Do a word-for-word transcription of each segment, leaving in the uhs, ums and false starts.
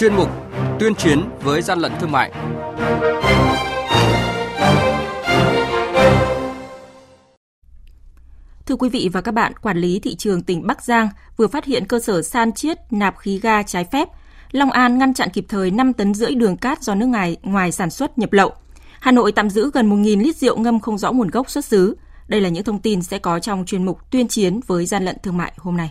Chuyên mục tuyên chiến với gian lận thương mại. Thưa quý vị và các bạn, quản lý thị trường tỉnh Bắc Giang vừa phát hiện cơ sở san chiết nạp khí ga trái phép. Long An ngăn chặn kịp thời năm tấn rưỡi đường cát do nước ngoài, ngoài sản xuất nhập lậu. Hà Nội tạm giữ gần một nghìn lít rượu ngâm không rõ nguồn gốc xuất xứ. Đây là những thông tin sẽ có trong chuyên mục tuyên chiến với gian lận thương mại hôm nay.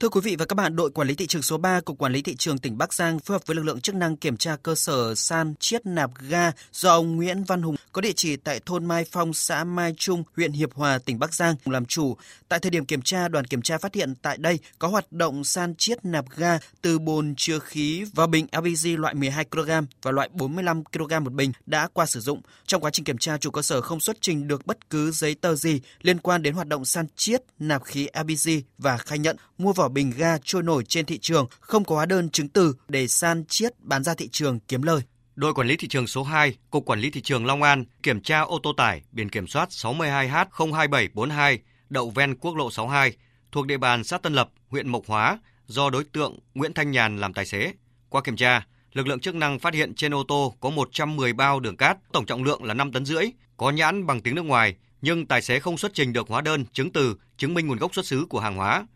Thưa quý vị và các bạn, đội quản lý thị trường số ba Cục Quản lý Thị trường tỉnh Bắc Giang phối hợp với lực lượng chức năng kiểm tra cơ sở san chiết nạp ga do ông Nguyễn Văn Hùng có địa chỉ tại thôn Mai Phong, xã Mai Trung, huyện Hiệp Hòa, tỉnh Bắc Giang làm chủ. Tại thời điểm kiểm tra, đoàn kiểm tra phát hiện tại đây có hoạt động san chiết nạp ga từ bồn chứa khí vào bình lờ pê giê loại mười hai ki lô gam và loại bốn mươi lăm ki lô gam một bình đã qua sử dụng. Trong quá trình kiểm tra, chủ cơ sở không xuất trình được bất cứ giấy tờ gì liên quan đến hoạt động san chiết nạp khí lờ pê giê và khai nhận mua vỏ bình ga trôi nổi trên thị trường, không có hóa đơn chứng từ để san chiết bán ra thị trường kiếm lời. Đội quản lý thị trường số hai, Cục Quản lý Thị trường Long An kiểm tra ô tô tải biển kiểm soát sáu mươi hai H không hai bảy bốn hai đậu ven quốc lộ sáu mươi hai thuộc địa bàn xã Tân Lập, huyện Mộc Hóa do đối tượng Nguyễn Thanh Nhàn làm tài xế. Qua kiểm tra, lực lượng chức năng phát hiện trên ô tô có một trăm mười bao đường cát, tổng trọng lượng là năm tấn rưỡi, có nhãn bằng tiếng nước ngoài nhưng tài xế không xuất trình được hóa đơn, chứng từ chứng minh nguồn gốc xuất xứ của hàng hóa.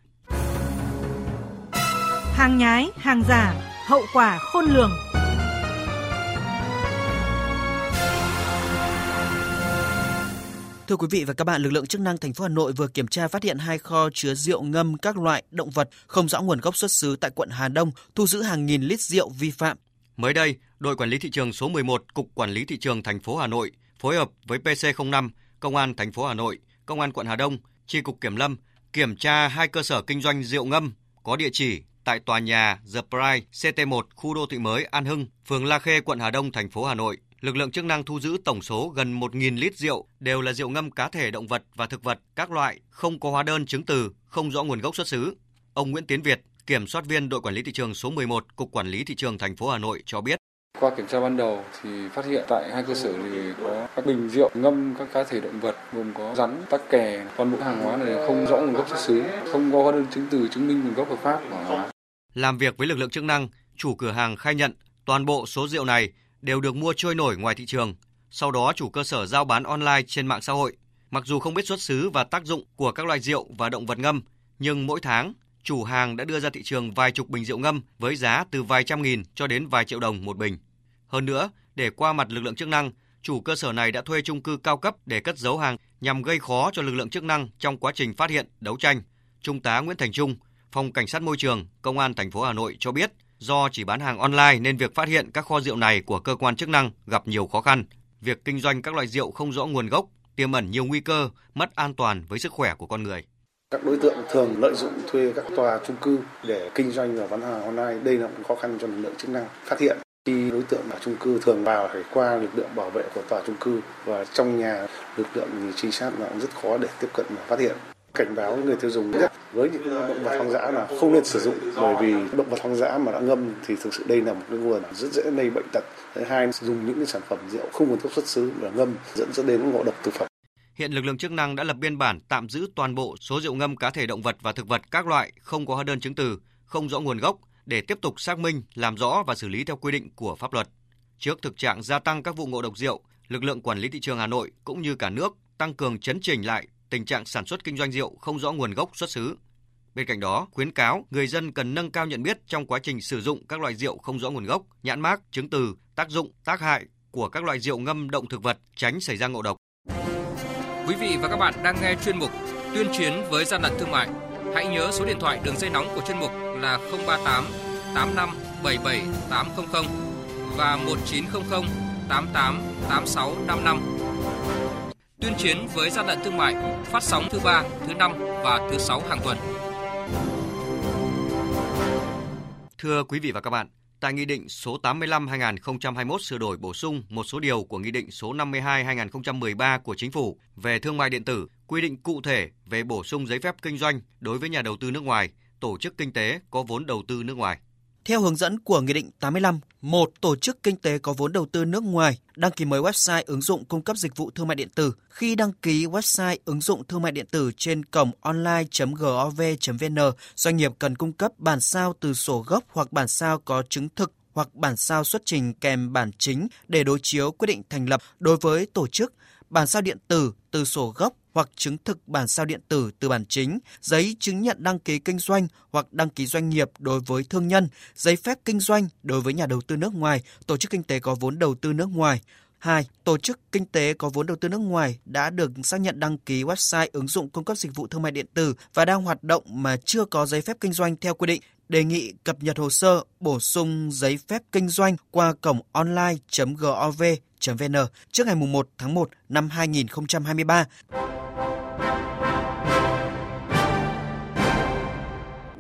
Hàng nhái, hàng giả, hậu quả khôn lường. Thưa quý vị và các bạn, lực lượng chức năng thành phố Hà Nội vừa kiểm tra phát hiện hai kho chứa rượu ngâm các loại động vật không rõ nguồn gốc xuất xứ tại quận Hà Đông, thu giữ hàng nghìn lít rượu vi phạm. Mới đây, đội quản lý thị trường số mười một, Cục Quản lý Thị trường thành phố Hà Nội phối hợp với pê xê không năm, Công an thành phố Hà Nội, Công an quận Hà Đông, Chi cục Kiểm lâm kiểm tra hai cơ sở kinh doanh rượu ngâm có địa chỉ tại tòa nhà The Pride xê tê một, khu đô thị mới An Hưng, phường La Khê, quận Hà Đông, thành phố Hà Nội. Lực lượng chức năng thu giữ tổng số gần một nghìn lít rượu, đều là rượu ngâm cá thể động vật và thực vật các loại, không có hóa đơn chứng từ, không rõ nguồn gốc xuất xứ. Ông Nguyễn Tiến Việt, kiểm soát viên đội quản lý thị trường số mười một, Cục Quản lý Thị trường thành phố Hà Nội cho biết. Qua kiểm tra ban đầu thì phát hiện tại hai cơ sở thì có các bình rượu ngâm các cá thể động vật gồm có rắn, tắc kè. Toàn bộ hàng hóa này không rõ nguồn gốc xuất xứ, không có hóa đơn chứng từ chứng minh nguồn gốc hợp pháp của hàng hóa. Làm việc với lực lượng chức năng, chủ cửa hàng khai nhận toàn bộ số rượu này đều được mua trôi nổi ngoài thị trường, sau đó chủ cơ sở giao bán online trên mạng xã hội. Mặc dù không biết xuất xứ và tác dụng của các loại rượu và động vật ngâm, nhưng mỗi tháng chủ hàng đã đưa ra thị trường vài chục bình rượu ngâm với giá từ vài trăm nghìn cho đến vài triệu đồng một bình. Hơn nữa, để qua mặt lực lượng chức năng, chủ cơ sở này đã thuê chung cư cao cấp để cất giấu hàng nhằm gây khó cho lực lượng chức năng trong quá trình phát hiện, đấu tranh. Trung tá Nguyễn Thành Trung, Phòng Cảnh sát Môi trường, Công an thành phố Hà Nội cho biết, do chỉ bán hàng online nên việc phát hiện các kho rượu này của cơ quan chức năng gặp nhiều khó khăn. Việc kinh doanh các loại rượu không rõ nguồn gốc tiềm ẩn nhiều nguy cơ mất an toàn với sức khỏe của con người. Các đối tượng thường lợi dụng thuê các tòa chung cư để kinh doanh và bán hàng online. Đây là một khó khăn cho lực lượng chức năng phát hiện. Khi đối tượng ở chung cư thường vào phải qua lực lượng bảo vệ của tòa chung cư và trong nhà lực lượng trinh sát là cũng rất khó để tiếp cận và phát hiện. Cảnh báo người tiêu dùng nhất với những động vật hoang dã là không nên sử dụng, bởi vì động vật hoang dã mà đã ngâm thì thực sự đây là một cái nguồn rất dễ lây bệnh tật. Thứ hai, dùng những cái sản phẩm rượu không nguồn gốc xuất xứ và ngâm dẫn dẫn đến ngộ độc thực phẩm. Hiện lực lượng chức năng đã lập biên bản tạm giữ toàn bộ số rượu ngâm cá thể động vật và thực vật các loại không có hóa đơn chứng từ, không rõ nguồn gốc để tiếp tục xác minh, làm rõ và xử lý theo quy định của pháp luật. Trước thực trạng gia tăng các vụ ngộ độc rượu, lực lượng quản lý thị trường Hà Nội cũng như cả nước tăng cường chấn chỉnh lại tình trạng sản xuất kinh doanh rượu không rõ nguồn gốc xuất xứ. Bên cạnh đó, khuyến cáo người dân cần nâng cao nhận biết trong quá trình sử dụng các loại rượu không rõ nguồn gốc, nhãn mác, chứng từ, tác dụng, tác hại của các loại rượu ngâm động thực vật, tránh xảy ra ngộ độc. Quý vị và các bạn đang nghe chuyên mục Tuyên chiến với gian lận thương mại. Hãy nhớ số điện thoại đường dây nóng của chuyên mục là không ba tám tám năm bảy bảy tám không không và một chín không không tám tám tám sáu năm năm. Tuyên chiến với gian lận thương mại phát sóng thứ ba, thứ năm và thứ sáu hàng tuần. Thưa quý vị và các bạn, tại Nghị định số tám mươi lăm trên hai nghìn không trăm hai mươi mốt sửa đổi bổ sung một số điều của Nghị định số năm mươi hai trên hai nghìn không trăm mười ba của Chính phủ về thương mại điện tử, quy định cụ thể về bổ sung giấy phép kinh doanh đối với nhà đầu tư nước ngoài, tổ chức kinh tế có vốn đầu tư nước ngoài. Theo hướng dẫn của Nghị định tám mươi lăm, một tổ chức kinh tế có vốn đầu tư nước ngoài đăng ký mới website ứng dụng cung cấp dịch vụ thương mại điện tử khi đăng ký website ứng dụng thương mại điện tử trên cổng online chấm gov chấm vn, doanh nghiệp cần cung cấp bản sao từ sổ gốc hoặc bản sao có chứng thực hoặc bản sao xuất trình kèm bản chính để đối chiếu quyết định thành lập đối với tổ chức, bản sao điện tử từ sổ gốc hoặc chứng thực bản sao điện tử từ bản chính, giấy chứng nhận đăng ký kinh doanh hoặc đăng ký doanh nghiệp đối với thương nhân, giấy phép kinh doanh đối với nhà đầu tư nước ngoài, tổ chức kinh tế có vốn đầu tư nước ngoài. Hai, tổ chức kinh tế có vốn đầu tư nước ngoài đã được xác nhận đăng ký website ứng dụng cung cấp dịch vụ thương mại điện tử và đang hoạt động mà chưa có giấy phép kinh doanh theo quy định, đề nghị cập nhật hồ sơ, bổ sung giấy phép kinh doanh qua cổng online chấm gov chấm vn trước ngày mùng một tháng một năm hai nghìn không trăm hai mươi ba.